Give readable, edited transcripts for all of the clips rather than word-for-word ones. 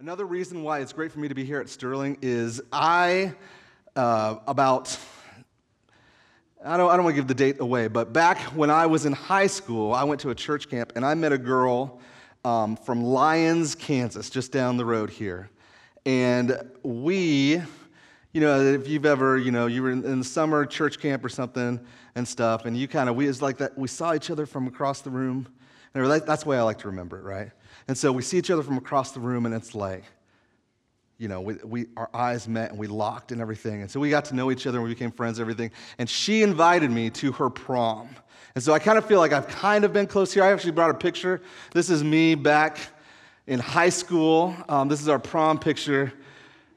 Another reason why it's great for me to be here at Sterling is I don't want to give the date away, but back when I was in high school, I went to a church camp and I met a girl from Lyons, Kansas, just down the road here. And we, you know, if you've ever, you know, you were in summer church camp or something and stuff, and you kind of, it's like that, we saw each other from across the room. And that's the way I like to remember it, right? And so we see each other from across the room, and it's like, you know, our eyes met, and we locked and everything. And so we got to know each other, and we became friends and everything. And she invited me to her prom. And so I kind of feel like I've kind of been close here. I actually brought a picture. This is me back in high school. This is our prom picture.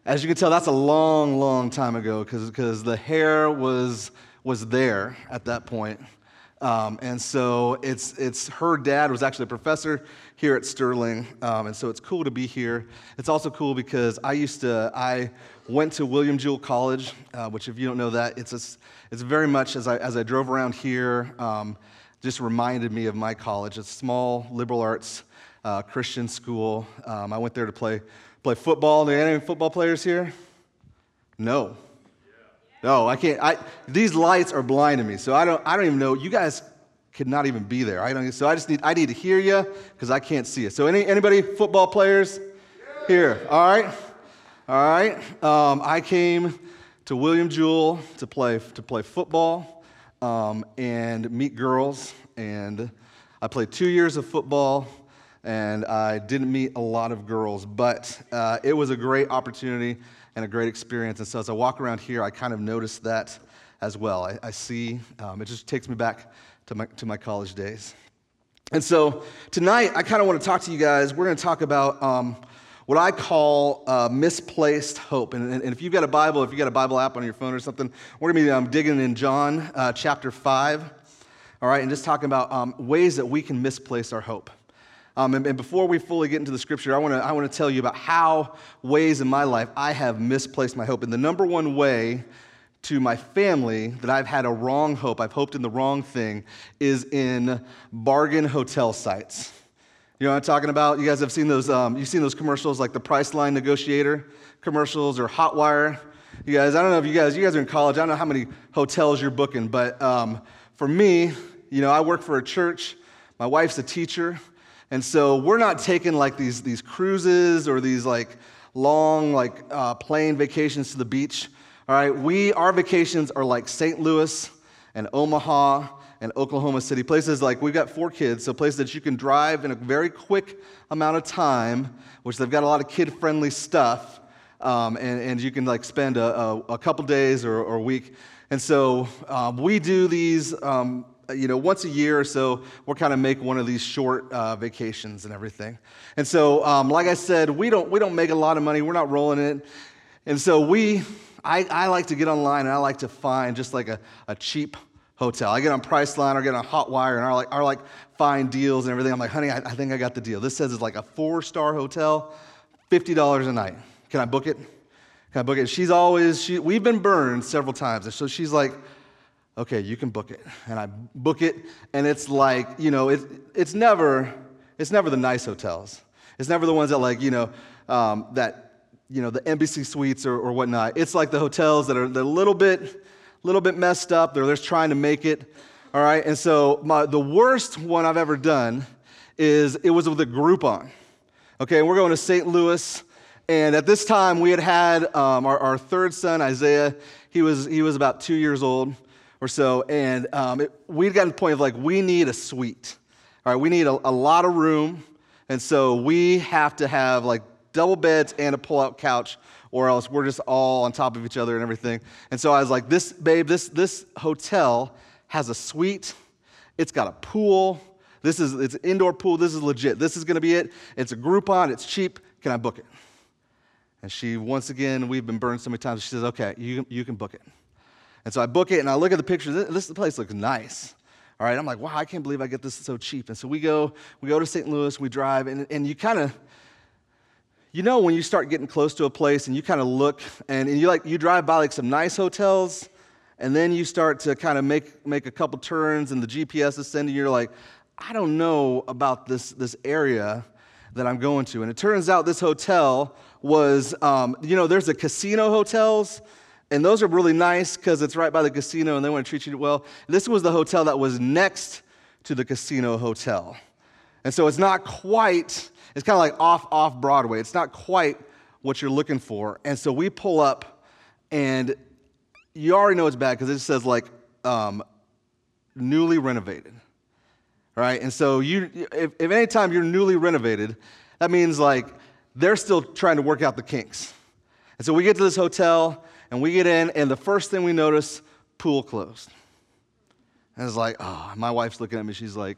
As you can tell, that's a long, long time ago, because the hair was there at that point. And so it's her dad was actually a professor here at Sterling, and so it's cool to be here. It's also cool because I went to William Jewell College, which if you don't know that, it's very much as I drove around here, just reminded me of my college. It's a small liberal arts Christian school. I went there to play football. Are there any football players here? No. No, I can't. These lights are blinding me, so I don't even know. You guys could not even be there. I need to hear you because I can't see it. So anybody football players here? All right. I came to William Jewell to play football and meet girls, and I played 2 years of football, and I didn't meet a lot of girls, but it was a great opportunity and a great experience. And so as I walk around here, I kind of notice that as well. I see, it just takes me back to my college days. And so tonight, I kind of want to talk to you guys. We're going to talk about what I call misplaced hope. And if you've got a Bible, if you've got a Bible app on your phone or something, we're going to be digging in John chapter 5, all right, and just talking about ways that we can misplace our hope. And before we fully get into the scripture, I want to tell you about how ways in my life I have misplaced my hope. And the number one way to my family that I've had a wrong hope, I've hoped in the wrong thing, is in bargain hotel sites. You know what I'm talking about? You guys have seen those. You've seen those commercials like the Priceline negotiator commercials or Hotwire. You guys, I don't know if you guys are in college. I don't know how many hotels you're booking, but for me, you know, I work for a church. My wife's a teacher. And so we're not taking like these cruises or these like long like plane vacations to the beach. All right, our vacations are like St. Louis and Omaha and Oklahoma City, places like we've got 4 kids, so places that you can drive in a very quick amount of time, which they've got a lot of kid-friendly stuff, and you can like spend a couple days or a week. And so we do these. You know, once a year or so, we'll kind of make one of these short vacations and everything. And so, like I said, we don't make a lot of money. We're not rolling it. And so I like to get online and I like to find just like a cheap hotel. I get on Priceline or get on Hotwire and I like find deals and everything. I'm like, honey, I think I got the deal. This says it's like a 4-star hotel, $50 a night. Can I book it? Can I book it? She's always, we've been burned several times. And so she's like, okay, you can book it. And I book it, and it's like, you know, it's never the nice hotels. It's never the ones that like, you know, the embassy suites or whatnot. It's like the hotels that are a little bit messed up. They're just trying to make it, all right? And so the worst one I've ever done is it was with a Groupon. Okay, we're going to St. Louis, and at this time we had our third son, Isaiah. He was about 2 years old or so, and we'd gotten to the point of like, we need a suite, all right? We need a lot of room, and so we have to have like double beds and a pull-out couch, or else we're just all on top of each other and everything. And so I was like, this hotel has a suite, it's got a pool, it's an indoor pool, this is legit, this is gonna be it, it's a Groupon, it's cheap, can I book it? And she, once again, we've been burned so many times, she says, okay, you can book it. And so I book it, and I look at the picture. This place looks nice, all right? I'm like, wow, I can't believe I get this so cheap. And so we go to St. Louis, we drive, and you kind of, you know when you start getting close to a place, and you kind of look, and you drive by like some nice hotels, and then you start to kind of make a couple turns, and the GPS is sending, you're like, I don't know about this area. that I'm going to. And it turns out this hotel was, there's the casino hotels, and those are really nice because it's right by the casino and they want to treat you well. This was the hotel that was next to the casino hotel. And so it's not quite, it's kind of like off Broadway. It's not quite what you're looking for. And so we pull up, and you already know it's bad because it just says like newly renovated, right? And so if any time you're newly renovated, that means like they're still trying to work out the kinks. And so we get to this hotel, and we get in, and the first thing we notice, pool closed. And it's like, oh, my wife's looking at me. She's like,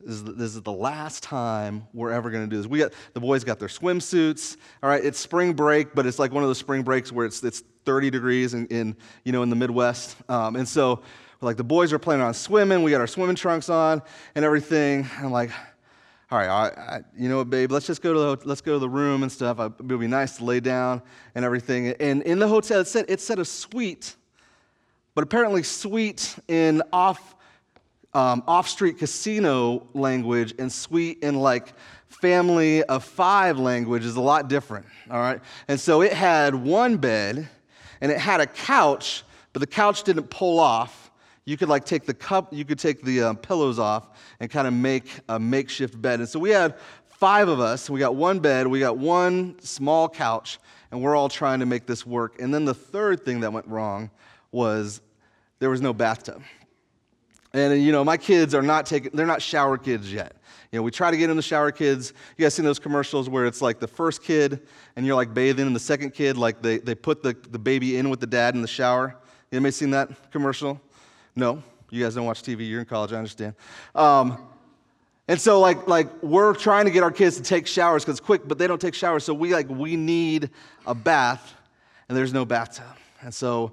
this is the last time we're ever going to do this. The boys got their swimsuits. All right, it's spring break, but it's like one of those spring breaks where it's 30 degrees in the Midwest. And so like the boys are planning on swimming. We got our swimming trunks on and everything. I'm like, all right, babe, let's go to the room and stuff. It would be nice to lay down and everything. And in the hotel, it said a suite, but apparently suite in off-street casino language and suite in like family of five language is a lot different, all right? And so it had one bed and it had a couch, but the couch didn't pull off. You could like take the pillows off and kind of make a makeshift bed. And so we had five of us, we got one bed, we got one small couch, and we're all trying to make this work. And then the third thing that went wrong was there was no bathtub. And, my kids are they're not shower kids yet. We try to get them the shower kids. You guys seen those commercials where it's like the first kid and you're like bathing and the second kid, like they put the baby in with the dad in the shower. Anybody seen that commercial? No, you guys don't watch TV. You're in college, I understand. And so like we're trying to get our kids to take showers because it's quick, but they don't take showers. So we need a bath and there's no bathtub. And so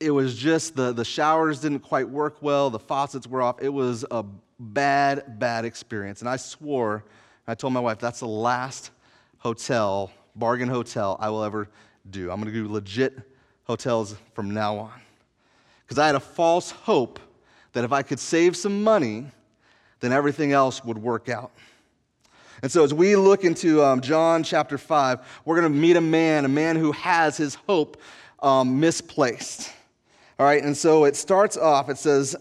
it was just the showers didn't quite work well. The faucets were off. It was a bad experience. And I swore, I told my wife, that's the last bargain hotel I will ever do. I'm going to do legit hotels from now on. Because I had a false hope that if I could save some money, then everything else would work out. And so as we look into John chapter 5, we're going to meet a man who has his hope misplaced. All right, and so it starts off, it says,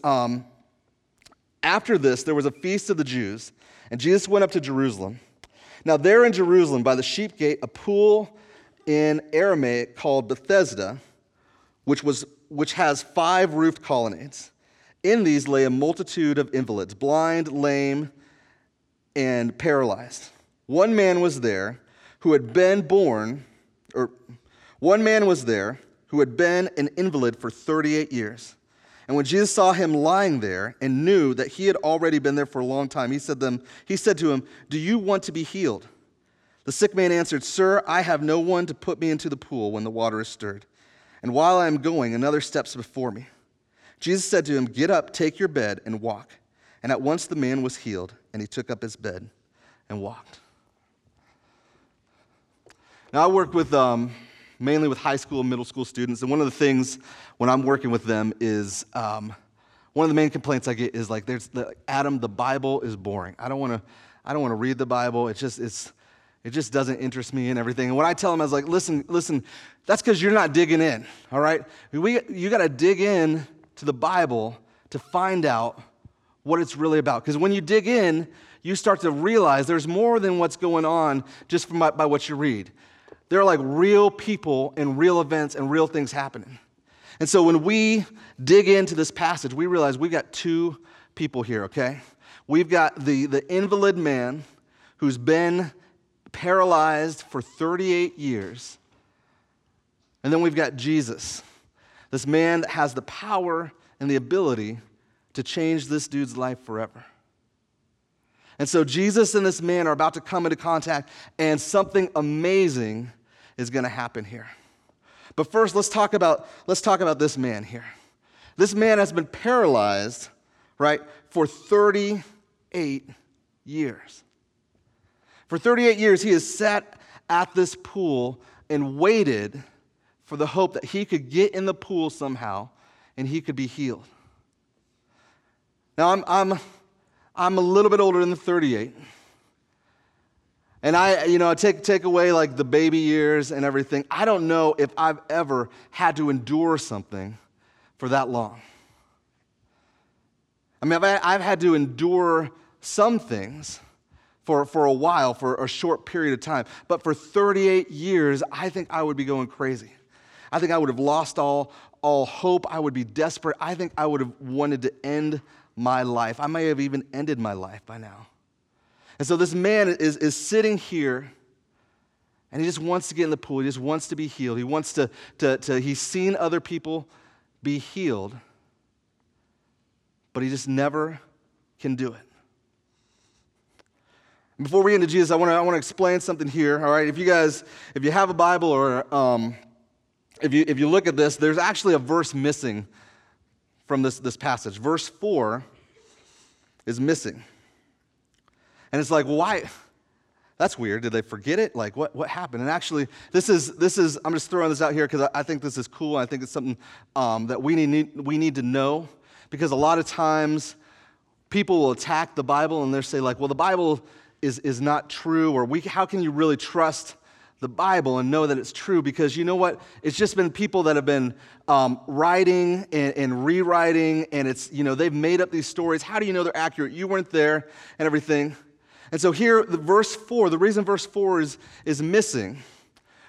after this, there was a feast of the Jews, and Jesus went up to Jerusalem. Now there in Jerusalem, by the sheep gate, a pool in Aramaic called Bethesda, which has 5 roofed colonnades. In these lay a multitude of invalids, blind, lame, and paralyzed. One man was there who had been an invalid for 38 years. And when Jesus saw him lying there and knew that he had already been there for a long time, he said to him, "Do you want to be healed?" The sick man answered, "Sir, I have no one to put me into the pool when the water is stirred. And while I am going, another steps before me." Jesus said to him, "Get up, take your bed, and walk." And at once the man was healed, and he took up his bed and walked. Now I work with mainly with high school and middle school students. And one of the things when I'm working with them is, one of the main complaints I get is like, Adam, the Bible is boring. I don't want to read the Bible. It just doesn't interest me and everything. And when I tell them, I was like, listen, that's because you're not digging in, all right? You got to dig in to the Bible to find out what it's really about. Because when you dig in, you start to realize there's more than what's going on just by what you read. There are like real people and real events and real things happening. And so when we dig into this passage, we realize we've got two people here, okay? We've got the invalid man who's been paralyzed for 38 years. And then we've got Jesus, this man that has the power and the ability to change this dude's life forever. And so Jesus and this man are about to come into contact, and something amazing is going to happen here. But first, let's talk about this man here. This man has been paralyzed, right, for 38 years. For 38 years, he has sat at this pool and waited for the hope that he could get in the pool somehow and he could be healed. Now, I'm I'm a little bit older than the 38. And I, you know, take away like the baby years and everything. I don't know if I've ever had to endure something for that long. I mean, I've had to endure some things for a while, for a short period of time. But for 38 years, I think I would be going crazy. I think I would have lost all hope. I would be desperate. I think I would have wanted to end my life. I may have even ended my life by now. And so this man is sitting here, and he just wants to get in the pool. He just wants to be healed. He wants to he's seen other people be healed, but he just never can do it. Before we get into Jesus, I want to explain something here. All right, if you have a Bible or if you look at this, there's actually a verse missing from this passage. Verse 4 is missing. And it's like, why? That's weird. Did they forget it? Like, what happened? And actually, this is. I'm just throwing this out here because I think this is cool. I think it's something that we need to know, because a lot of times people will attack the Bible and they'll say like, well, the Bible is not true, or how can you really trust the Bible and know that it's true? Because you know what? It's just been people that have been writing and rewriting, and it's, you know, they've made up these stories. How do you know they're accurate? You weren't there and everything. And so here, the verse 4, the reason verse 4 is missing,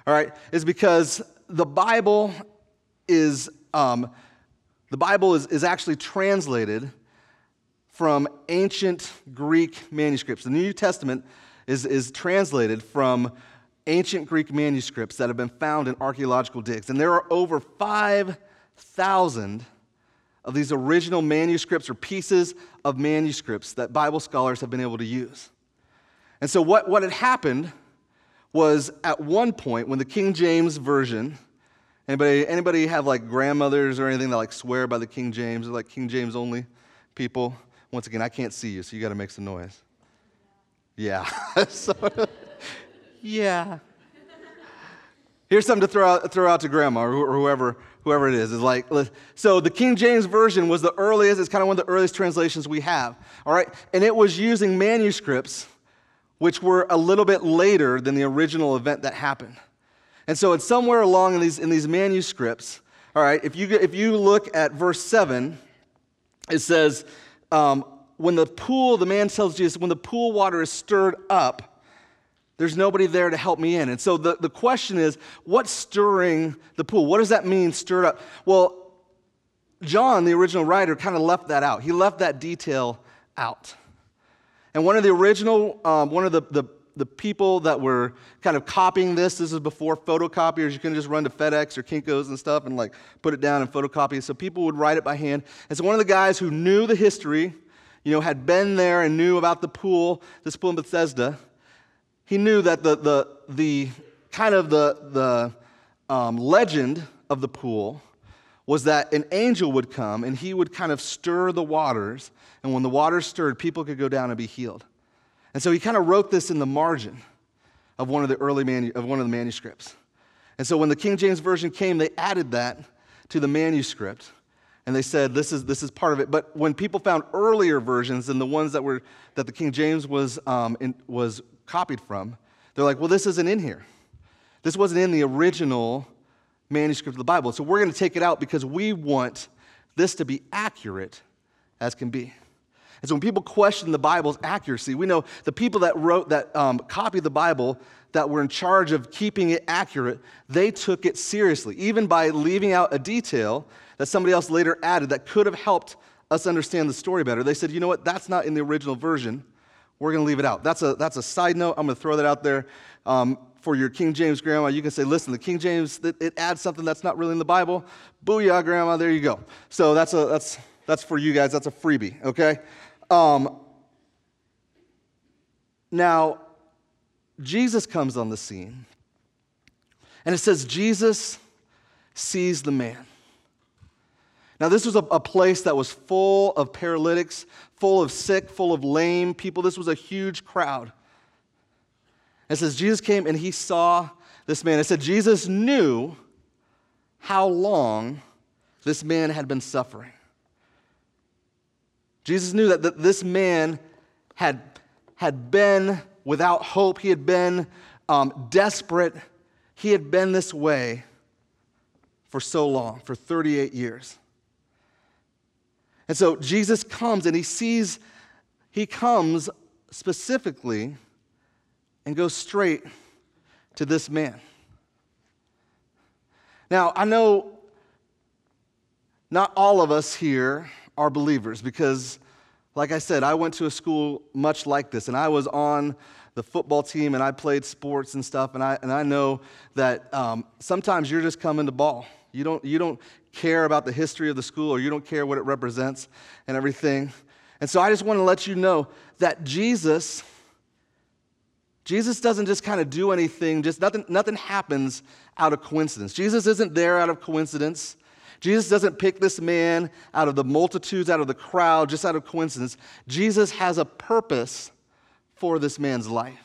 all right, is because the Bible is actually translated from ancient Greek manuscripts. The New Testament is translated from ancient Greek manuscripts that have been found in archaeological digs. And there are over 5,000 of these original manuscripts or pieces of manuscripts that Bible scholars have been able to use. And so what had happened was, at one point when the King James Version, anybody have like grandmothers or anything that like swear by the King James, or like King James only people? Once again, I can't see you, so you got to make some noise. Yeah. Yeah. Here's something to throw out to grandma or whoever it is. It's like, so the King James Version was the earliest. It's kind of one of the earliest translations we have. All right, and it was using manuscripts which were a little bit later than the original event that happened. And so it's somewhere along in these manuscripts. All right, if you look at verse 7, it says, the man tells Jesus, when the pool water is stirred up, there's nobody there to help me in. And so the question is, what's stirring the pool? What does that mean, stirred up? Well, John, the original writer, kind of left that out. He left that detail out. And one of the original, the people that were kind of copying this is before photocopiers. You couldn't just run to FedEx or Kinko's and stuff and like put it down and photocopy. So people would write it by hand. And so one of the guys who knew the history, you know, had been there and knew about the pool, this pool in Bethesda, he knew that the legend of the pool was that an angel would come and he would kind of stir the waters, and when the waters stirred, people could go down and be healed. And so he kind of wrote this in the margin of one of the early manuscripts. And so when the King James Version came, they added that to the manuscript, and they said this is part of it. But when people found earlier versions than the ones that the King James was copied from, they're like, well, this isn't in here. This wasn't in the original manuscript of the Bible. So we're going to take it out because we want this to be accurate as can be. And so when people question the Bible's accuracy, we know the people that wrote that copied the Bible, that were in charge of keeping it accurate, they took it seriously, even by leaving out a detail that somebody else later added that could have helped us understand the story better. They said, you know what, that's not in the original version. We're going to leave it out. That's a side note. I'm going to throw that out there for your King James grandma. You can say, listen, the King James, it adds something that's not really in the Bible. Booyah, grandma. There you go. So that's for you guys. That's a freebie. Okay. Now, Jesus comes on the scene, and it says Jesus sees the man. Now, this was a place that was full of paralytics, full of sick, full of lame people. This was a huge crowd. It says Jesus came and he saw this man. It said Jesus knew how long this man had been suffering. Jesus knew that this man had been without hope. He had been desperate. He had been this way for so long, for 38 years. And so Jesus comes and he comes specifically and goes straight to this man. Now, I know not all of us here are believers because, like I said, I went to a school much like this, and I was on the football team, and I played sports and stuff, and I know that sometimes you're just coming to ball. You don't care about the history of the school, or you don't care what it represents and everything. And so I just want to let you know that Jesus doesn't just kind of do anything, just nothing happens out of coincidence. Jesus isn't there out of coincidence. Jesus doesn't pick this man out of the multitudes, out of the crowd, just out of coincidence. Jesus has a purpose for this man's life.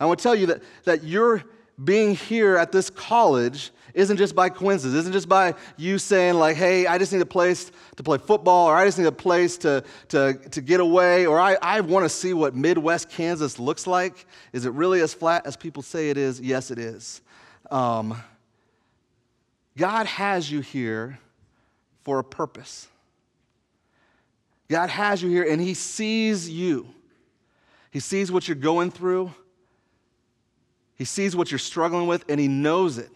I want to tell you that your being here at this college isn't just by coincidence, isn't just by you saying like, hey, I just need a place to play football, or I just need a place to get away, or I want to see what Midwest Kansas looks like. Is it really as flat as people say it is? Yes, it is. God has you here for a purpose. God has you here, and he sees you. He sees what you're going through. He sees what you're struggling with, and he knows it.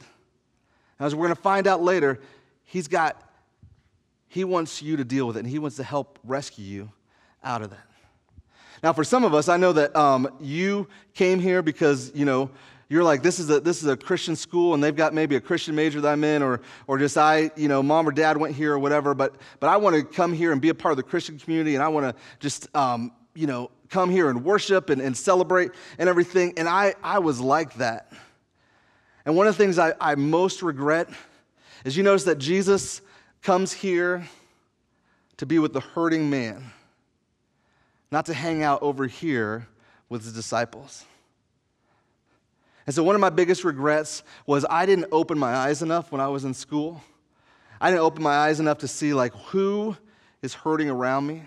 As we're going to find out later, he wants you to deal with it, and he wants to help rescue you out of that. Now, for some of us, I know that you came here because, you know, you're like, this is a Christian school, and they've got maybe a Christian major that I'm in, or just mom or dad went here or whatever. But I want to come here and be a part of the Christian community, and I want to just come here and worship and celebrate and everything. And I was like that. And one of the things I most regret is you notice that Jesus comes here to be with the hurting man, not to hang out over here with his disciples. And so one of my biggest regrets was I didn't open my eyes enough when I was in school. I didn't open my eyes enough to see, like, who is hurting around me.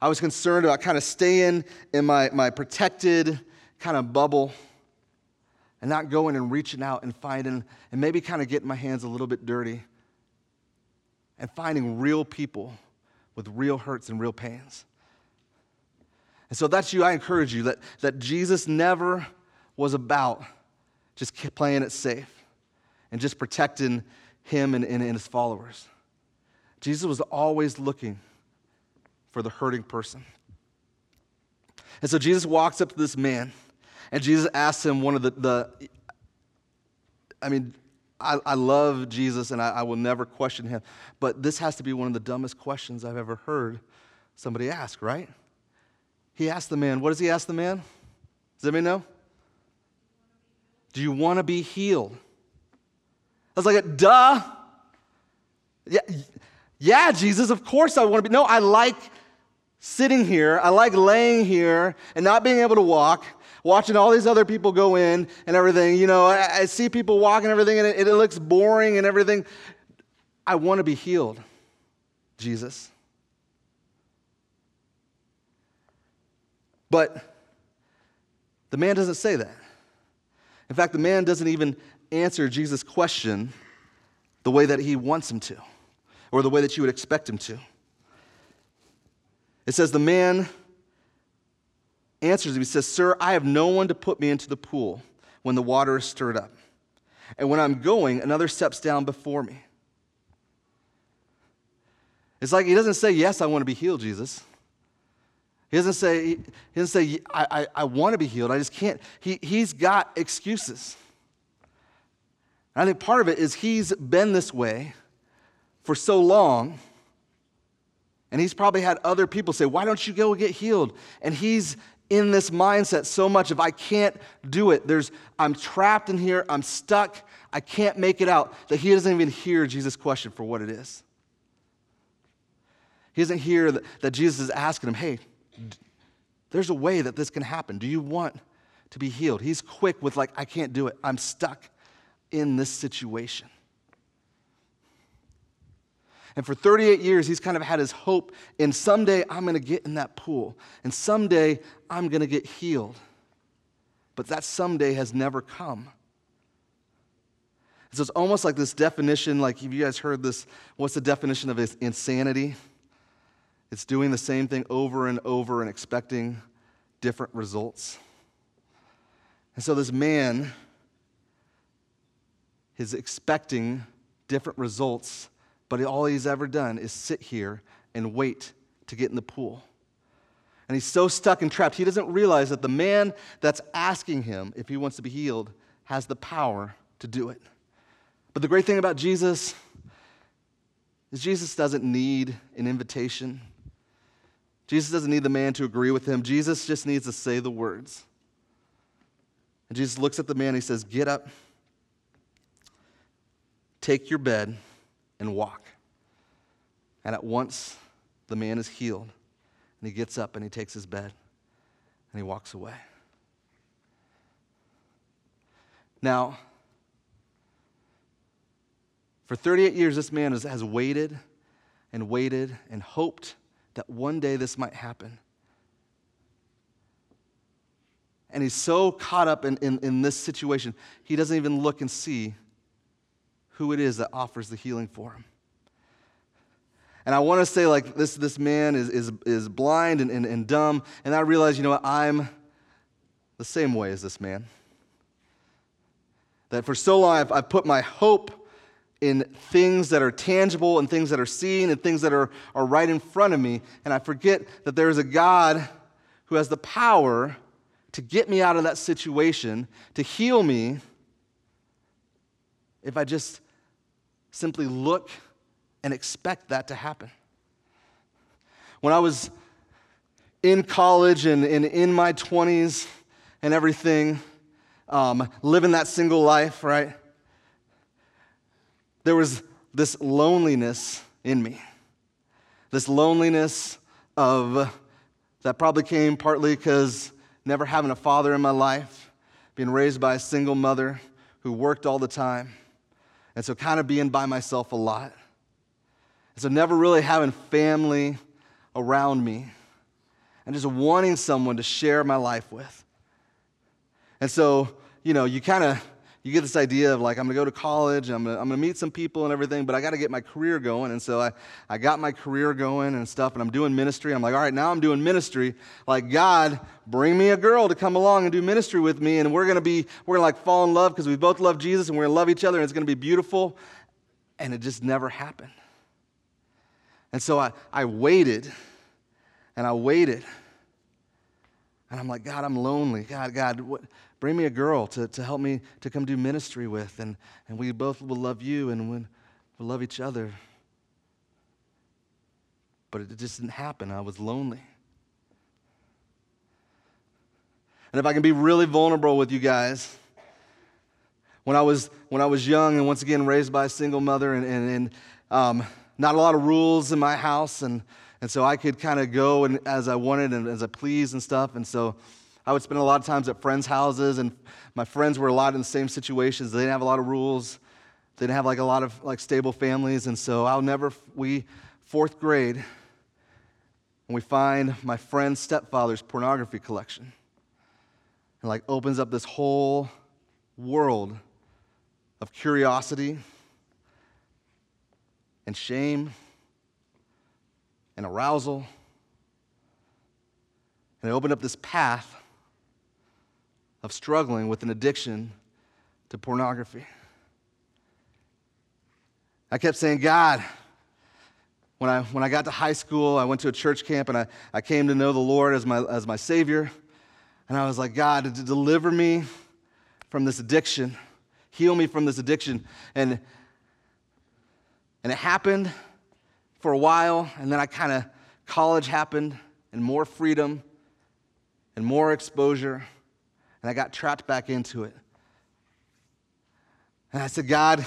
I was concerned about kind of staying in my protected kind of bubble and not going and reaching out and finding, and maybe kind of getting my hands a little bit dirty and finding real people with real hurts and real pains. And so that's you. I encourage you that Jesus never was about just playing it safe and just protecting him and his followers. Jesus was always looking for the hurting person. And so Jesus walks up to this man, and Jesus asks him one of I love Jesus, and I will never question him, but this has to be one of the dumbest questions I've ever heard somebody ask, right? He asked the man, what does he ask the man? Does anybody know? Do you want to be healed? I was like, duh. Yeah, Jesus, of course I want to be. No, I like sitting here. I like laying here and not being able to walk, watching all these other people go in and everything. You know, I see people walking and everything, and it looks boring and everything. I want to be healed, Jesus. But the man doesn't say that. In fact, the man doesn't even answer Jesus' question the way that he wants him to, or the way that you would expect him to. It says the man answers him. He says, sir, I have no one to put me into the pool when the water is stirred up. And when I'm going, another steps down before me. It's like he doesn't say, yes, I want to be healed, Jesus. He doesn't say I want to be healed. I just can't. He's got excuses. And I think part of it is he's been this way for so long, and he's probably had other people say, why don't you go get healed? And he's in this mindset so much of I can't do it. I'm trapped in here. I'm stuck. I can't make it out. That he doesn't even hear Jesus' question for what it is. He doesn't hear that Jesus is asking him, hey, there's a way that this can happen. Do you want to be healed? He's quick with like, I can't do it. I'm stuck in this situation. And for 38 years, he's kind of had his hope in someday I'm going to get in that pool, and someday I'm going to get healed. But that someday has never come. So it's almost like this definition, like have you guys heard this? What's the definition of insanity? It's doing the same thing over and over and expecting different results. And so this man is expecting different results, but all he's ever done is sit here and wait to get in the pool. And he's so stuck and trapped, he doesn't realize that the man that's asking him if he wants to be healed has the power to do it. But the great thing about Jesus is Jesus doesn't need an invitation. Jesus doesn't need the man to agree with him. Jesus just needs to say the words. And Jesus looks at the man and he says, "Get up, take your bed, and walk." And at once, the man is healed. And he gets up and he takes his bed and he walks away. Now, for 38 years, this man has waited and waited and hoped that one day this might happen. And he's so caught up in this situation, he doesn't even look and see who it is that offers the healing for him. And I want to say, like, this man is blind and dumb, and I realize, you know what, I'm the same way as this man. That for so long, I've put my hope in things that are tangible and things that are seen and things that are right in front of me. And I forget that there is a God who has the power to get me out of that situation, to heal me, if I just simply look and expect that to happen. When I was in college and in my 20s and everything, living that single life, right? There was this loneliness in me, this loneliness of that probably came partly because never having a father in my life, being raised by a single mother who worked all the time, and so kind of being by myself a lot. And so never really having family around me and just wanting someone to share my life with. And so, you know, you get this idea of, like, I'm going to go to college, and I'm going to meet some people and everything, but I got to get my career going. And so I got my career going and stuff, and I'm doing ministry. I'm like, all right, now I'm doing ministry. Like, God, bring me a girl to come along and do ministry with me, and we're going to fall in love because we both love Jesus, and we're going to love each other, and it's going to be beautiful. And it just never happened. And so I waited, and I waited. And I'm like, God, I'm lonely. God, what? Bring me a girl to help me to come do ministry with, and we both will love you and we'll love each other. But it just didn't happen. I was lonely. And if I can be really vulnerable with you guys, when I was young and once again raised by a single mother and not a lot of rules in my house, and so I could kind of go and as I wanted and as I pleased and stuff, and so I would spend a lot of times at friends' houses, and my friends were a lot in the same situations. They didn't have a lot of rules. They didn't have like a lot of like stable families, and so we fourth grade, and we find my friend's stepfather's pornography collection, and like opens up this whole world of curiosity and shame and arousal, and it opened up this path of struggling with an addiction to pornography. I kept saying, God, when I got to high school, I went to a church camp, and I came to know the Lord as my Savior. And I was like, God, to deliver me from this addiction, heal me from this addiction. And it happened for a while, and then college happened, and more freedom, and more exposure. And I got trapped back into it. And I said, God,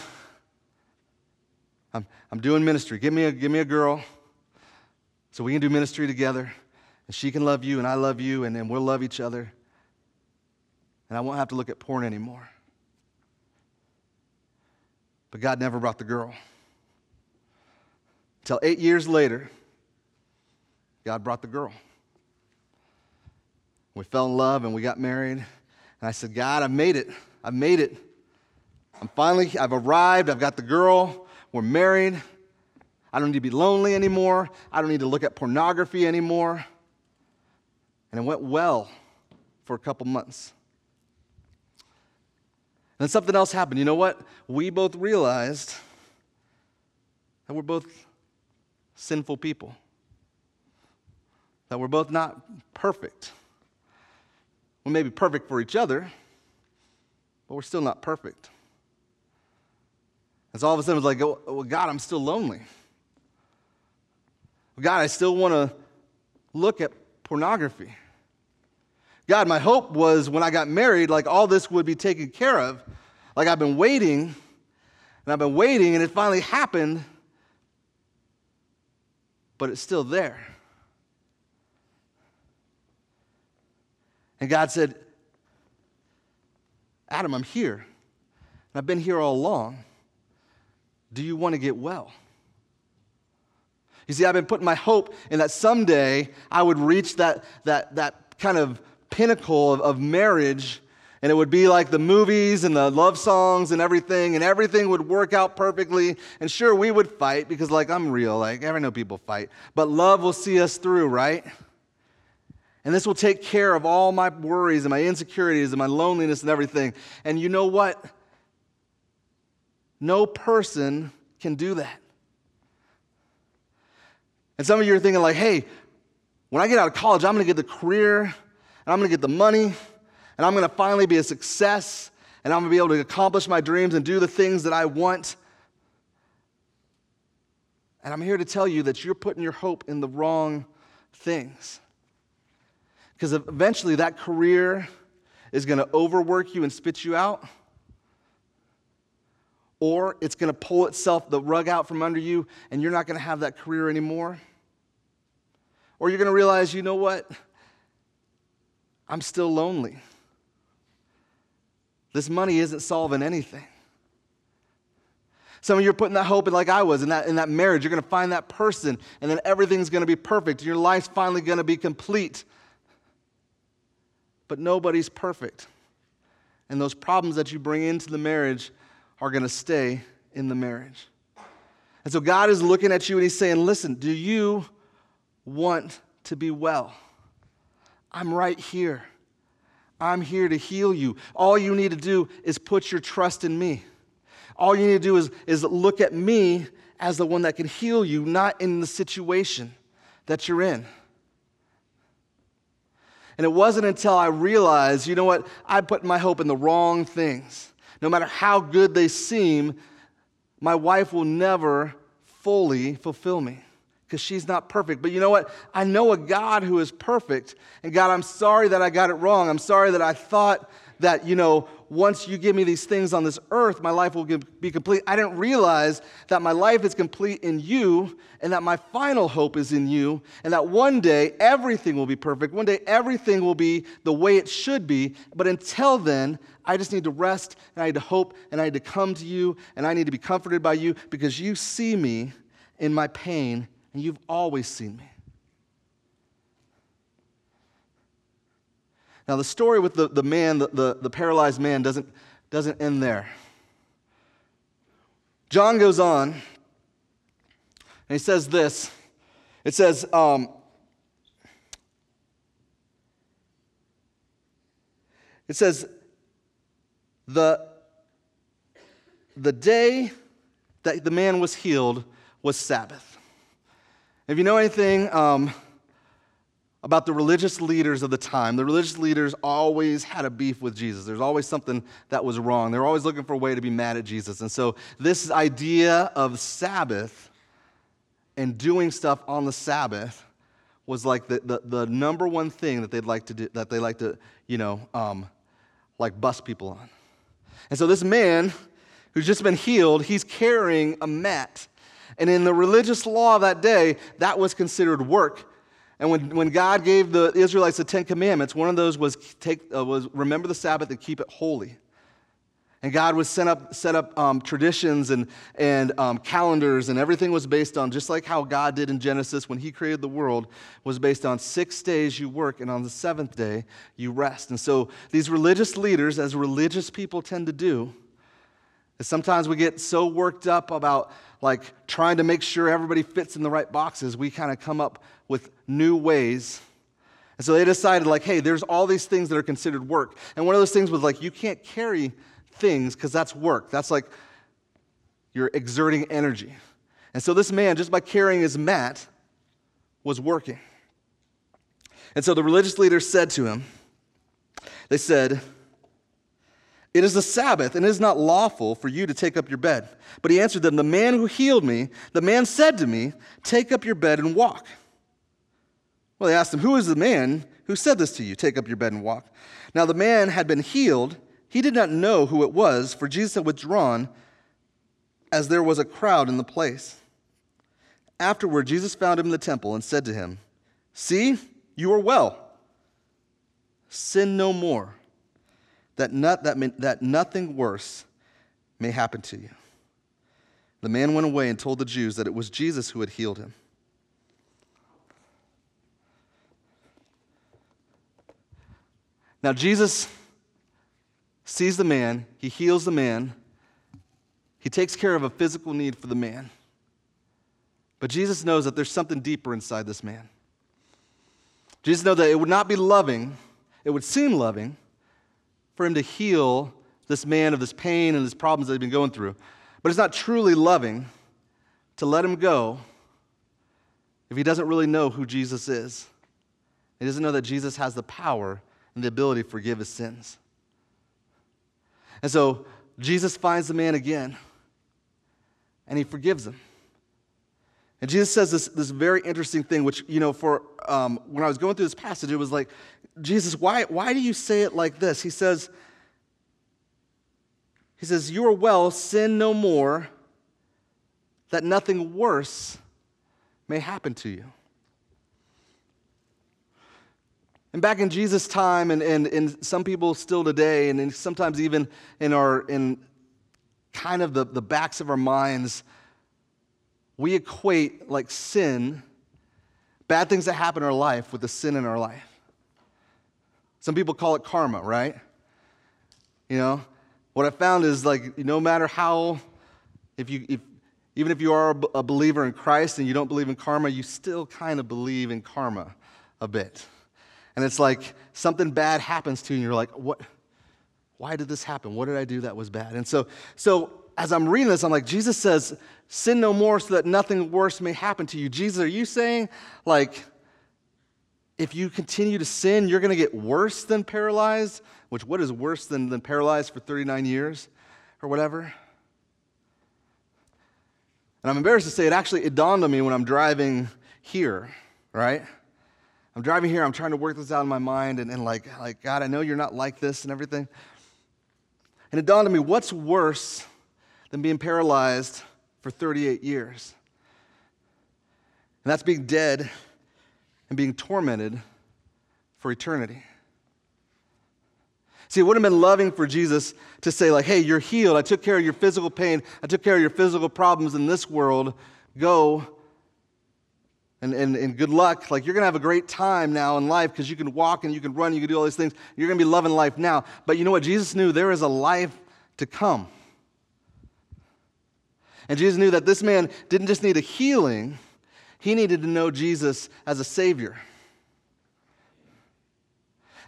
I'm doing ministry. Give me a girl so we can do ministry together. And she can love you and I love you and then we'll love each other. And I won't have to look at porn anymore. But God never brought the girl. Till 8 years later, God brought the girl. We fell in love and we got married. And I said, God, I made it. I've arrived. I've got the girl. We're married. I don't need to be lonely anymore. I don't need to look at pornography anymore. And it went well for a couple months. And then something else happened. You know what? We both realized that we're both sinful people, that we're both not perfect. We may be perfect for each other, but we're still not perfect. And so all of a sudden, it's like, oh, well, God, I'm still lonely. God, I still want to look at pornography. God, my hope was when I got married, like all this would be taken care of. Like I've been waiting, and it finally happened, but it's still there. And God said, Adam, I'm here, and I've been here all along. Do you want to get well? You see, I've been putting my hope in that someday I would reach that kind of pinnacle of marriage, and it would be like the movies and the love songs and everything would work out perfectly. And sure, we would fight because, like, I'm real. Like, I know people fight. But love will see us through, right? And this will take care of all my worries and my insecurities and my loneliness and everything. And you know what? No person can do that. And some of you are thinking like, hey, when I get out of college, I'm going to get the career, and I'm going to get the money, and I'm going to finally be a success, and I'm going to be able to accomplish my dreams and do the things that I want. And I'm here to tell you that you're putting your hope in the wrong things. Because eventually that career is going to overwork you and spit you out, or it's going to pull itself the rug out from under you, and you're not going to have that career anymore. Or you're going to realize, you know what? I'm still lonely. This money isn't solving anything. Some of you are putting that hope in, like I was, in that marriage. You're going to find that person, and then everything's going to be perfect. Your life's finally going to be complete. But nobody's perfect. And those problems that you bring into the marriage are going to stay in the marriage. And so God is looking at you and he's saying, listen, do you want to be well? I'm right here. I'm here to heal you. All you need to do is put your trust in me. All you need to do is look at me as the one that can heal you, not in the situation that you're in. And it wasn't until I realized, you know what, I put my hope in the wrong things. No matter how good they seem, my wife will never fully fulfill me because she's not perfect. But you know what? I know a God who is perfect. And God, I'm sorry that I got it wrong. I'm sorry that I thought that, you know, once you give me these things on this earth, my life will be complete. I didn't realize that my life is complete in you and that my final hope is in you and that one day everything will be perfect. One day everything will be the way it should be. But until then, I just need to rest and I need to hope and I need to come to you and I need to be comforted by you because you see me in my pain and you've always seen me. Now, the story with the man, the paralyzed man, doesn't end there. John goes on, and he says this. It says, the day that the man was healed was Sabbath. If you know anything about the religious leaders of the time. The religious leaders always had a beef with Jesus. There's always something that was wrong. They were always looking for a way to be mad at Jesus. And so this idea of Sabbath and doing stuff on the Sabbath was like the number one thing that they'd like to do, that they like to, you know, like bust people on. And so this man who's just been healed, he's carrying a mat. And in the religious law of that day, that was considered work. And when God gave the Israelites the Ten Commandments, one of those was remember the Sabbath and keep it holy. And God was set up traditions and calendars, and everything was based on, just like how God did in Genesis when he created the world, was based on 6 days you work, and on the seventh day you rest. And so these religious leaders, as religious people tend to do, is sometimes we get so worked up about like trying to make sure everybody fits in the right boxes, we kind of come up with new ways. And so they decided like, hey, there's all these things that are considered work. And one of those things was like, you can't carry things because that's work. That's like you're exerting energy. And so this man, just by carrying his mat, was working. And so the religious leaders said to him, they said, "It is the Sabbath, and it is not lawful for you to take up your bed." But he answered them, "The man who healed me, the man said to me, 'Take up your bed and walk.'" Well, they asked him, "Who is the man who said this to you? Take up your bed and walk." Now the man had been healed. He did not know who it was, for Jesus had withdrawn, as there was a crowd in the place. Afterward, Jesus found him in the temple and said to him, "See, you are well. Sin no more, that nothing worse may happen to you." The man went away and told the Jews that it was Jesus who had healed him. Now Jesus sees the man, he heals the man, he takes care of a physical need for the man. But Jesus knows that there's something deeper inside this man. Jesus knows that it would not be loving, it would seem loving, for him to heal this man of this pain and his problems that he's been going through. But it's not truly loving to let him go if he doesn't really know who Jesus is. He doesn't know that Jesus has the power and the ability to forgive his sins. And so Jesus finds the man again, and he forgives him. And Jesus says this very interesting thing, which, you know, for when I was going through this passage, it was like, Jesus, why do you say it like this? He says, "You are well, sin no more, that nothing worse may happen to you." And back in Jesus' time, and some people still today, and sometimes even in kind of the backs of our minds, we equate like sin, bad things that happen in our life, with the sin in our life. Some people call it karma, right? You know, what I found is like, no matter how, even if you are a believer in Christ and you don't believe in karma, you still kind of believe in karma a bit. And it's like something bad happens to you, and you're like, what? Why did this happen? What did I do that was bad? And so as I'm reading this, I'm like, Jesus says, "Sin no more so that nothing worse may happen to you." Jesus, are you saying, like, if you continue to sin, you're going to get worse than paralyzed? Which, what is worse than paralyzed for 39 years or whatever? And I'm embarrassed to say, it dawned on me when I'm driving here, right? I'm driving here, I'm trying to work this out in my mind, and God, I know you're not like this and everything. And it dawned on me, what's worse than being paralyzed for 38 years? And that's being dead and being tormented for eternity. See, it wouldn't have been loving for Jesus to say, like, hey, you're healed, I took care of your physical pain, I took care of your physical problems in this world, go. And good luck, like you're going to have a great time now in life because you can walk and you can run, you can do all these things. You're going to be loving life now. But you know what? Jesus knew there is a life to come. And Jesus knew that this man didn't just need a healing. He needed to know Jesus as a Savior.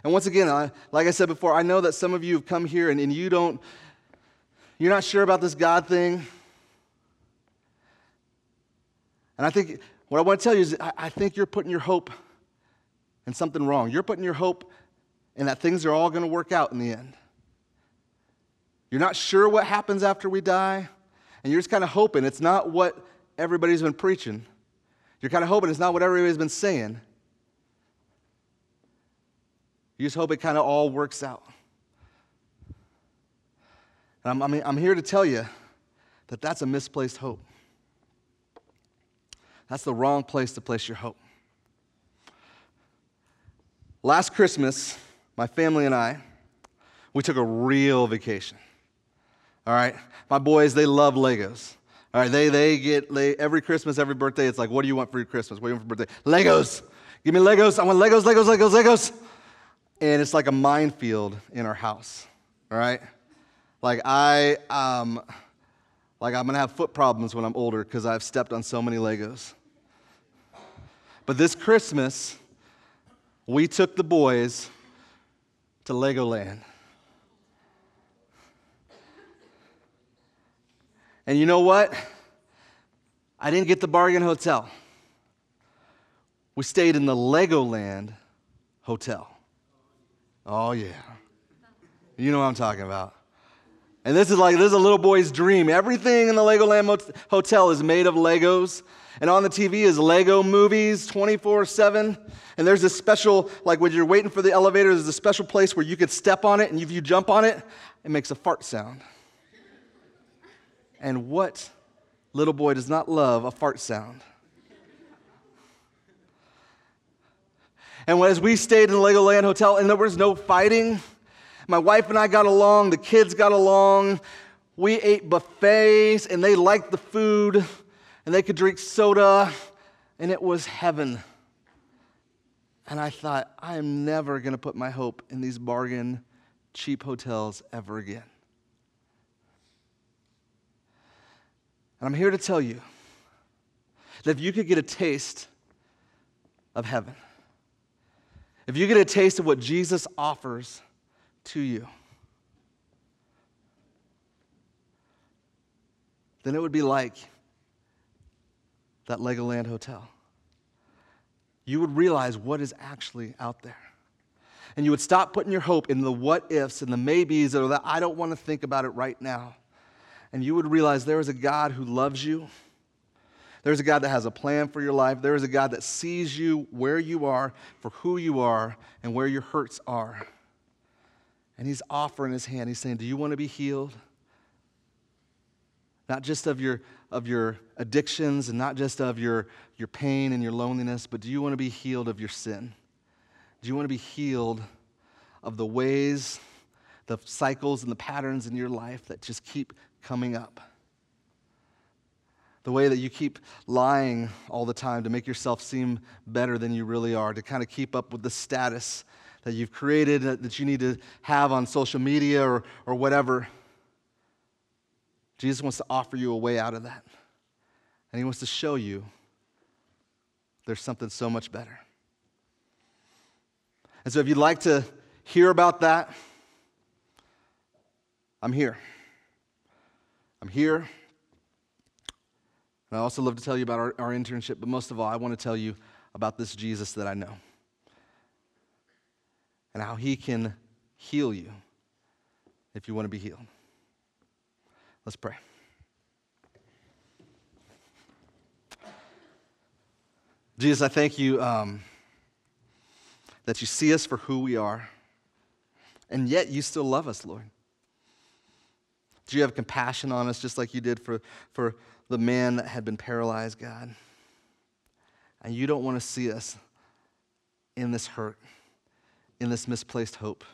And once again, like I said before, I know that some of you have come here and you're not sure about this God thing. And I think what I want to tell you is I think you're putting your hope in something wrong. You're putting your hope in that things are all going to work out in the end. You're not sure what happens after we die, and you're just kind of hoping. It's not what everybody's been preaching. You're kind of hoping it's not what everybody's been saying. You just hope it kind of all works out. And I'm here to tell you that that's a misplaced hope. That's the wrong place to place your hope. Last Christmas, my family and I, we took a real vacation. All right, my boys, they love Legos. All right, they get every Christmas, every birthday, it's like, what do you want for your Christmas? What do you want for birthday? Legos. Give me Legos. I want Legos, Legos, Legos, Legos. And it's like a minefield in our house. All right, like I'm gonna have foot problems when I'm older because I've stepped on so many Legos. But this Christmas, we took the boys to Legoland. And you know what? I didn't get the bargain hotel. We stayed in the Legoland hotel. Oh, yeah. You know what I'm talking about. And this is a little boy's dream. Everything in the Legoland hotel is made of Legos. And on the TV is Lego movies 24/7. And there's this special, like when you're waiting for the elevator, there's a special place where you could step on it, and if you jump on it, it makes a fart sound. And what little boy does not love a fart sound? And as we stayed in the Legoland Hotel, and there was no fighting, my wife and I got along, the kids got along, we ate buffets, and they liked the food, and they could drink soda, and it was heaven. And I thought, I am never going to put my hope in these bargain, cheap hotels ever again. And I'm here to tell you that if you could get a taste of heaven, if you get a taste of what Jesus offers to you, then it would be like that Legoland hotel. You would realize what is actually out there. And you would stop putting your hope in the what-ifs and the maybes or the I don't want to think about it right now. And you would realize there is a God who loves you. There is a God that has a plan for your life. There is a God that sees you where you are, for who you are, and where your hurts are. And he's offering his hand. He's saying, do you want to be healed? Not just of your addictions and not just of your pain and your loneliness, but do you want to be healed of your sin? Do you want to be healed of the ways, the cycles and the patterns in your life that just keep coming up? The way that you keep lying all the time to make yourself seem better than you really are, to kind of keep up with the status that you've created, that you need to have on social media or whatever. Jesus wants to offer you a way out of that. And he wants to show you there's something so much better. And so if you'd like to hear about that, I'm here. I'm here. And I also love to tell you about our internship, but most of all, I want to tell you about this Jesus that I know and how he can heal you if you want to be healed. Let's pray. Jesus, I thank you that you see us for who we are, and yet you still love us, Lord. Do you have compassion on us just like you did for the man that had been paralyzed, God? And you don't want to see us in this hurt, in this misplaced hope,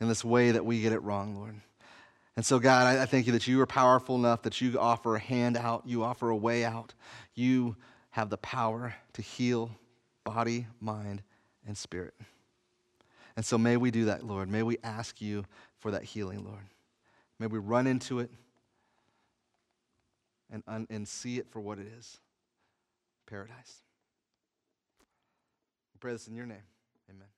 in this way that we get it wrong, Lord. And so, God, I thank you that you are powerful enough that you offer a hand out, you offer a way out. You have the power to heal body, mind, and spirit. And so may we do that, Lord. May we ask you for that healing, Lord. May we run into it and see it for what it is, paradise. We pray this in your name. Amen.